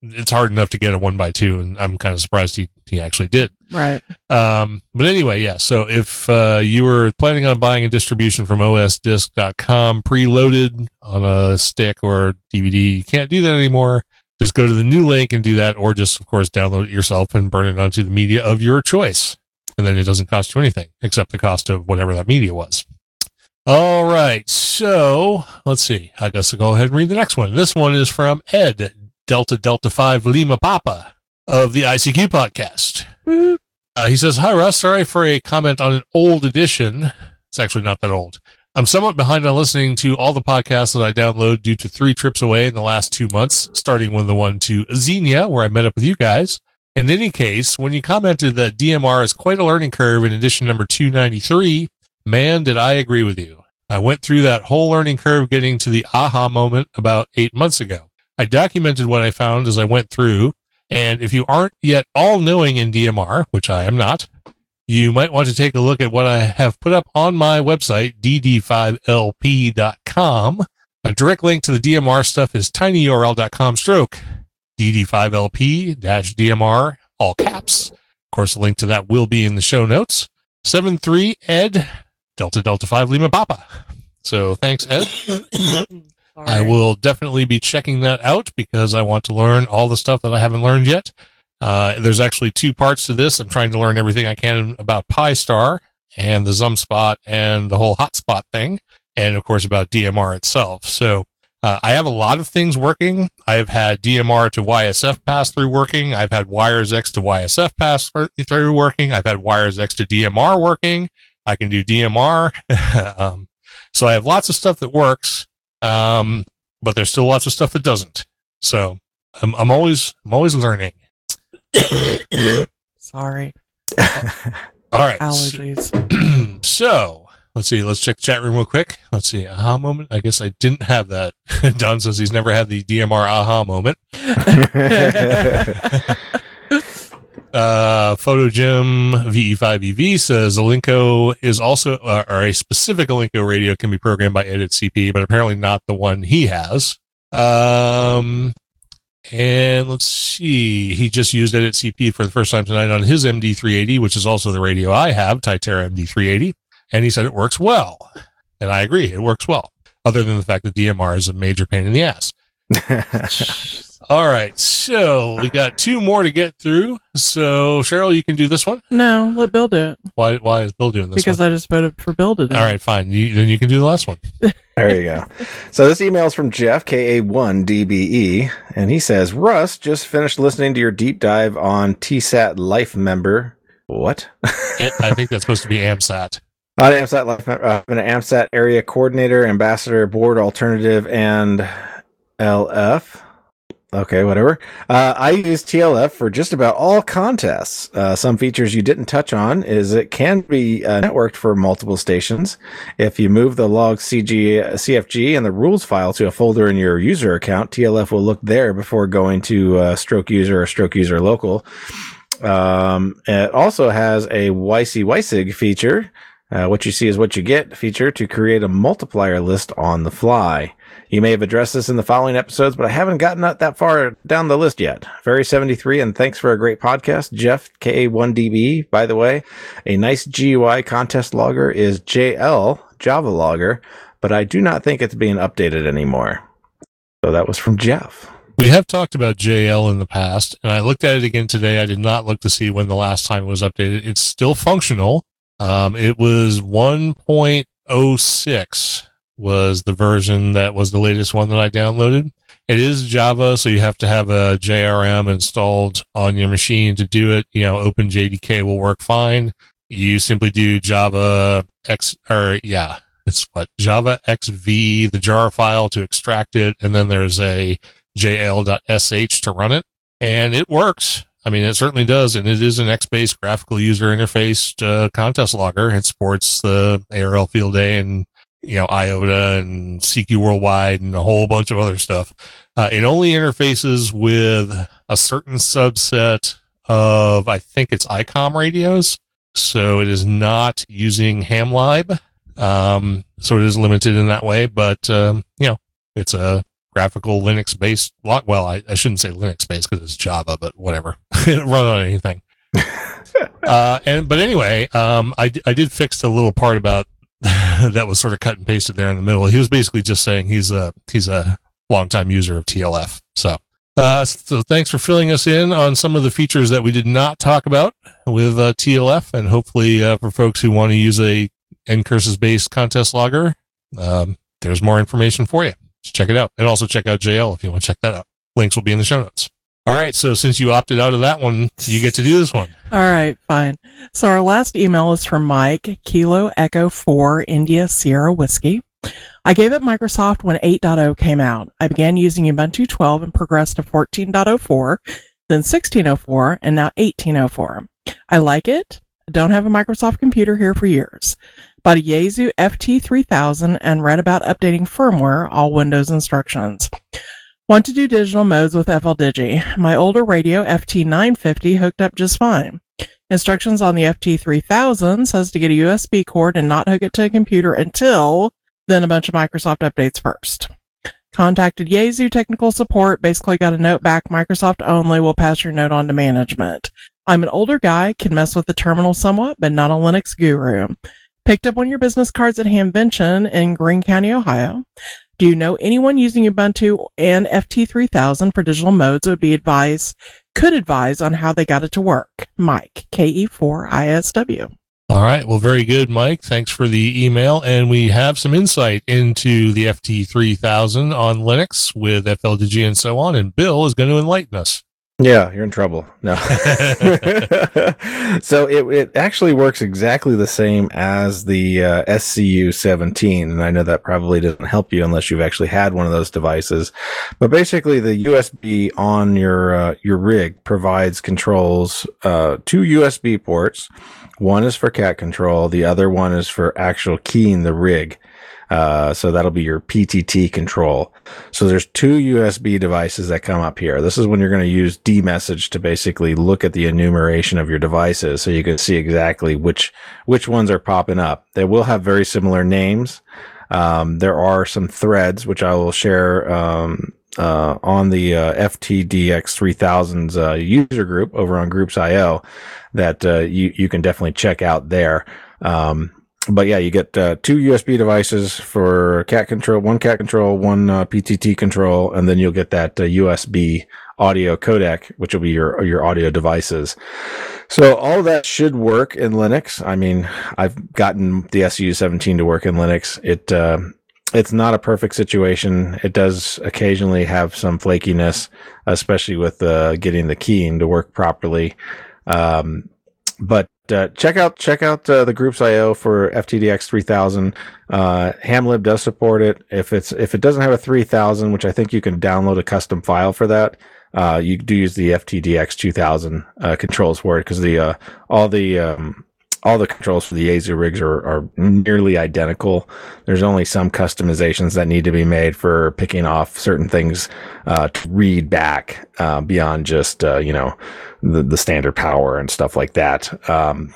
it's hard enough to get a 1x2, and I'm kind of surprised he actually did. Right. But anyway, yeah. So, if you were planning on buying a distribution from osdisk.com preloaded on a stick or DVD, you can't do that anymore. Just go to the new link and do that, or just, of course, download it yourself and burn it onto the media of your choice. And then it doesn't cost you anything except the cost of whatever that media was. All right. So let's see. I guess I'll go ahead and read the next one. This one is from Ed, Delta Delta 5 Lima Papa of the ICQ podcast. He says, hi, Russ. Sorry for a comment on an old edition. It's actually not that old. I'm somewhat behind on listening to all the podcasts that I download due to 3 trips away in the last 2 months, starting with the one to Xenia, where I met up with you guys. In any case, when you commented that DMR is quite a learning curve in edition number 293, man, did I agree with you. I went through that whole learning curve getting to the aha moment about 8 months ago. I documented what I found as I went through, and if you aren't yet all-knowing in DMR, which I am not, you might want to take a look at what I have put up on my website, dd5lp.com. A direct link to the DMR stuff is tinyurl.com/. dd5lp-dmr, all caps. Of course, a link to that will be in the show notes. 73 Ed, Delta Delta 5 Lima Papa. So thanks, Ed. I will definitely be checking that out because I want to learn all the stuff that I haven't learned yet. There's actually 2 parts to this. I'm trying to learn everything I can about PyStar and the ZumSpot and the whole hotspot thing. And of course, about DMR itself. So I have a lot of things working. I've had DMR to YSF pass-through working. I've had Wires X to YSF pass-through working. I've had Wires X to DMR working. I can do DMR. So I have lots of stuff that works, but there's still lots of stuff that doesn't. So I'm always learning. Sorry. All right. Allergies. So. Let's see. Let's check the chat room real quick. Let's see. Aha moment. I guess I didn't have that. Don says he's never had the DMR aha moment. Photo Gym VE5EV says Alinco is also, or a specific Alinco radio can be programmed by EditCP, but apparently not the one he has. And let's see. He just used EditCP for the first time tonight on his MD380, which is also the radio I have, Tytera MD380. And he said it works well. And I agree, it works well. Other than the fact that DMR is a major pain in the ass. All right, so we got 2 more to get through. So, Cheryl, you can do this one? No, let Bill do it. Why is Bill doing this one? Because I just voted for Bill to do it. All right, fine. Then you can do the last one. There you go. So this email is from Jeff, KA1DBE, and he says, Russ, just finished listening to your deep dive on TSAT Life Member. What? I think that's supposed to be AMSAT. I'm an AMSAT area coordinator, ambassador, board alternative, and LF. Okay, whatever. I use TLF for just about all contests. Some features you didn't touch on is it can be networked for multiple stations. If you move the log CFG and the rules file to a folder in your user account, TLF will look there before going to stroke user or stroke user local. It also has a YC YSIG feature. What you see is what you get feature to create a multiplier list on the fly. You may have addressed this in the following episodes, but I haven't gotten that far down the list yet. Ferry73, and thanks for a great podcast. Jeff, KA1DB, by the way. A nice GUI contest logger is JL, Java logger, but I do not think it's being updated anymore. So that was from Jeff. We have talked about JL in the past, and I looked at it again today. I did not look to see when the last time it was updated. It's still functional. It was 1.06 was the version that was the latest one that I downloaded. It is Java, so you have to have a JRM installed on your machine to do it. You know, OpenJDK will work fine. You simply do Java X, or yeah, it's what, Java XV, the jar file to extract it, and then there's a jl.sh to run it, and it works. I mean, it certainly does, and it is an X-based graphical user interface contest logger. It supports the ARL Field Day and, you know, IOTA and CQ Worldwide and a whole bunch of other stuff. It only interfaces with a certain subset of, I think it's ICOM radios, so it is not using HamLib, so it is limited in that way, but, you know, it's a graphical Linux-based log. Well, I shouldn't say Linux-based because it's Java, but whatever. It'll run on anything. But anyway, I did fix the little part about that was sort of cut and pasted there in the middle. He was basically just saying he's a longtime user of TLF. So thanks for filling us in on some of the features that we did not talk about with TLF, and hopefully for folks who want to use a ncurses-based contest logger, there's more information for you. Check it out. And also check out JL if you want to check that out. Links will be in the show notes. All right. So since you opted out of that one, you get to do this one. All right. Fine. So our last email is from Mike, Kilo Echo 4, India Sierra Whiskey. I gave up Microsoft when 8.0 came out. I began using Ubuntu 12 and progressed to 14.04, then 16.04, and now 18.04. I like it. I don't have a Microsoft computer here for years. Bought a Yaesu FT3000 and read about updating firmware, all Windows instructions. Want to do digital modes with FLDigi. My older radio FT950 hooked up just fine. Instructions on the FT3000 says to get a USB cord and not hook it to a computer until then a bunch of Microsoft updates first. Contacted Yaesu technical support, basically got a note back, Microsoft only, will pass your note on to management. I'm an older guy, can mess with the terminal somewhat, but not a Linux guru. Picked up one of your business cards at Hamvention in Greene County, Ohio. Do you know anyone using Ubuntu and FT3000 for digital modes would be could advise on how they got it to work? Mike, KE4ISW. All right. Well, very good, Mike. Thanks for the email. And we have some insight into the FT3000 on Linux with FLDigi and so on. And Bill is going to enlighten us. Yeah, you're in trouble. No. So it actually works exactly the same as the SCU-17, and I know that probably doesn't help you unless you've actually had one of those devices. But basically, the USB on your rig provides controls, two USB ports. One is for cat control, the other one is for actual keying the rig. So that'll be your PTT control. So there's two USB devices that come up here. This is when you're going to use dmessage to basically look at the enumeration of your devices so you can see exactly which ones are popping up. They will have very similar names. There are some threads, which I will share on the FTDX3000's user group over on Groups.io that you can definitely check out there. But yeah, you get two USB devices for cat control, one PTT control, and then you'll get that USB audio codec, which will be your audio devices. So all that should work in Linux. I mean, I've gotten the SCU-17 to work in Linux. It's not a perfect situation. It does occasionally have some flakiness, especially with getting the keying to work properly. But check out the Groups.io for FTDX3000. HamLib does support it. If it doesn't have a 3000, which I think you can download a custom file for that, you do use the FTDX2000 controls for it because the all the all the controls for the Yaesu rigs are nearly identical. There's only some customizations that need to be made for picking off certain things to read back beyond just, the standard power and stuff like that.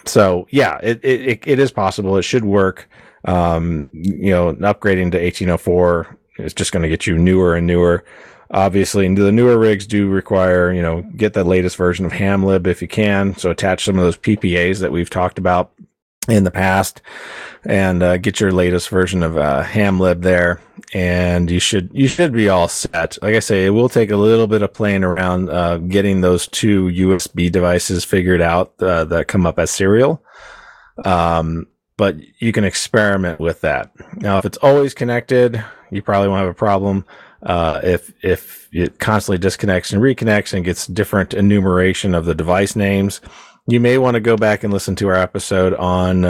So yeah, it is possible. It should work. Upgrading to 1804 is just going to get you newer and newer. Obviously, the newer rigs do require, get the latest version of HamLib if you can. So attach some of those PPAs that we've talked about in the past and get your latest version of HamLib there. And you should be all set. Like I say, it will take a little bit of playing around getting those two USB devices figured out that come up as serial. But you can experiment with that. Now, if it's always connected, you probably won't have a problem. If it constantly disconnects and reconnects and gets different enumeration of the device names, you may want to go back and listen to our episode on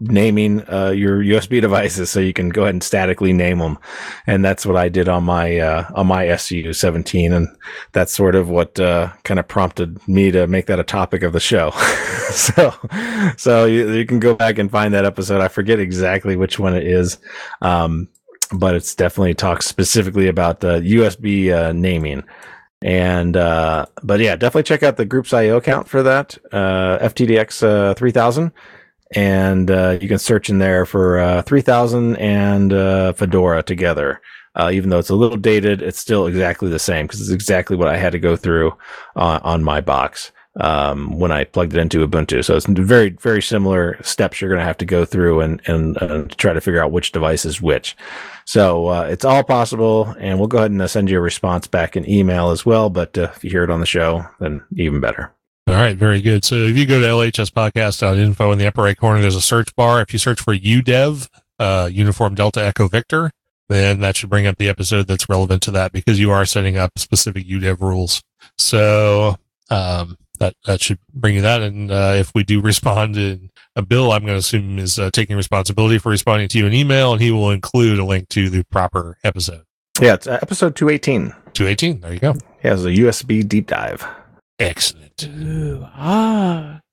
naming your USB devices, so you can go ahead and statically name them. And that's what I did on my SCU-17, and that's sort of what kind of prompted me to make that a topic of the show. So you can go back and find that episode. I forget exactly which one it is. But it's definitely talks specifically about the USB naming. And, but yeah, definitely check out the Groups.io account for that, FTDX3000. And you can search in there for 3000 and Fedora together. Even though it's a little dated, it's still exactly the same, because it's exactly what I had to go through on my box when I plugged it into Ubuntu. So it's very, very similar steps you're going to have to go through and try to figure out which device is which. So it's all possible, and we'll go ahead and send you a response back in email as well. But if you hear it on the show, then even better. All right, very good. So if you go to lhspodcast.info, in the upper right corner, there's a search bar. If you search for UDEV, Uniform Delta Echo Victor, then that should bring up the episode that's relevant to that, because you are setting up specific UDEV rules. So that should bring you that. And if we do respond, and Bill, I'm going to assume, is taking responsibility for responding to you in email, and he will include a link to the proper episode. Yeah, it's episode 218. 218, there you go. Yeah, it's a USB deep dive. Excellent. Ooh, All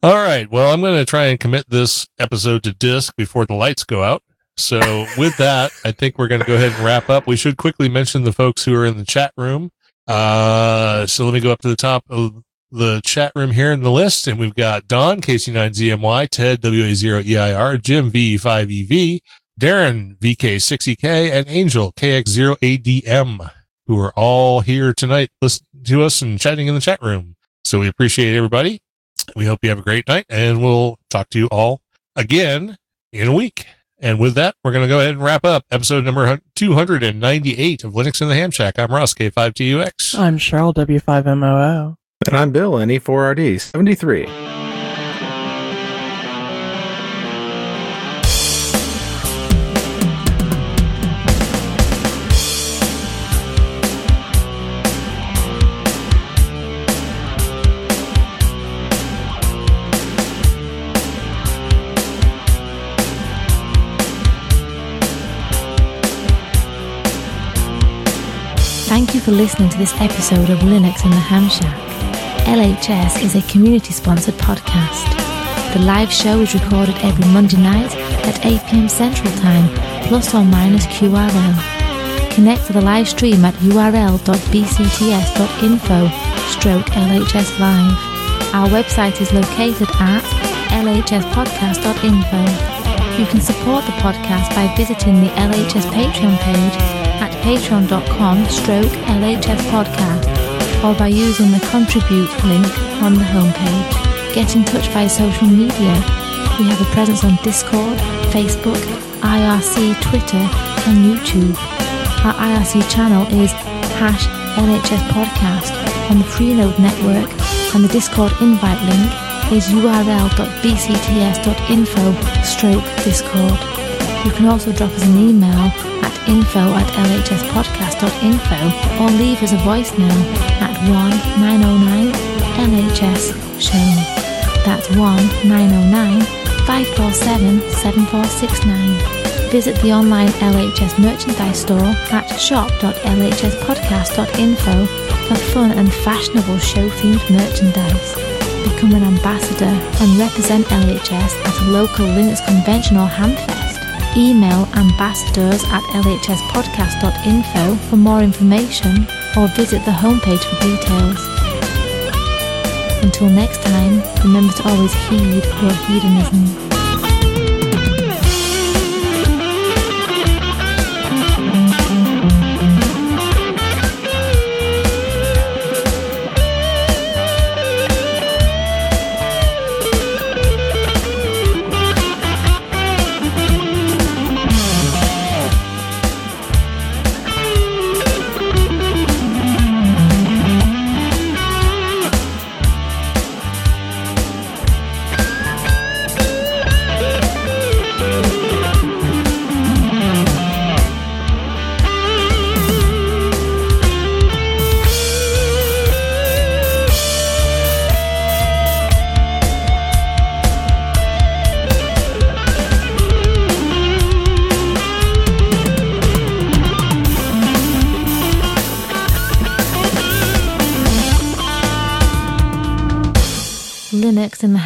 right. Well, I'm going to try and commit this episode to disk before the lights go out. So with that, I think we're going to go ahead and wrap up. We should quickly mention the folks who are in the chat room. So let me go up to the top of the chat room here in the list. And we've got Don, KC9ZMY, Ted, WA0EIR, Jim, VE5EV, Darren, VK6EK, and Angel, KX0ADM, who are all here tonight listening to us and chatting in the chat room. So we appreciate everybody. We hope you have a great night, and we'll talk to you all again in a week. And with that, we're going to go ahead and wrap up episode number 298 of Linux in the Ham Shack. I'm Ross, K5TUX. I'm Cheryl, W5MOO. And I'm Bill, NE4RD 73. Thank you for listening to this episode of Linux in the Ham Shack. LHS is a community-sponsored podcast. The live show is recorded every Monday night at 8 p.m. Central Time, plus or minus QRL. Connect to the live stream at url.bcts.info/LHS live. Our website is located at lhspodcast.info. You can support the podcast by visiting the LHS Patreon page at patreon.com/LHS podcast, or by using the contribute link on the homepage. Get in touch via social media. We have a presence on Discord, Facebook, IRC, Twitter, and YouTube. Our IRC channel is #LHS podcast on the Freenode network, and the Discord invite link is url.bcts.info/Discord. You can also drop us an email at info@lhspodcast.info, or leave us a voicemail at 1-909-LHS-SHOW. That's 1-909-547-7469. Visit the online LHS merchandise store at shop.lhspodcast.info for fun and fashionable show-themed merchandise. become an ambassador and represent LHS at a local Linux convention or hamfest. Email ambassadors@lhspodcast.info for more information or visit the homepage for details. Until next time, remember to always heed your hedonism. Linux in the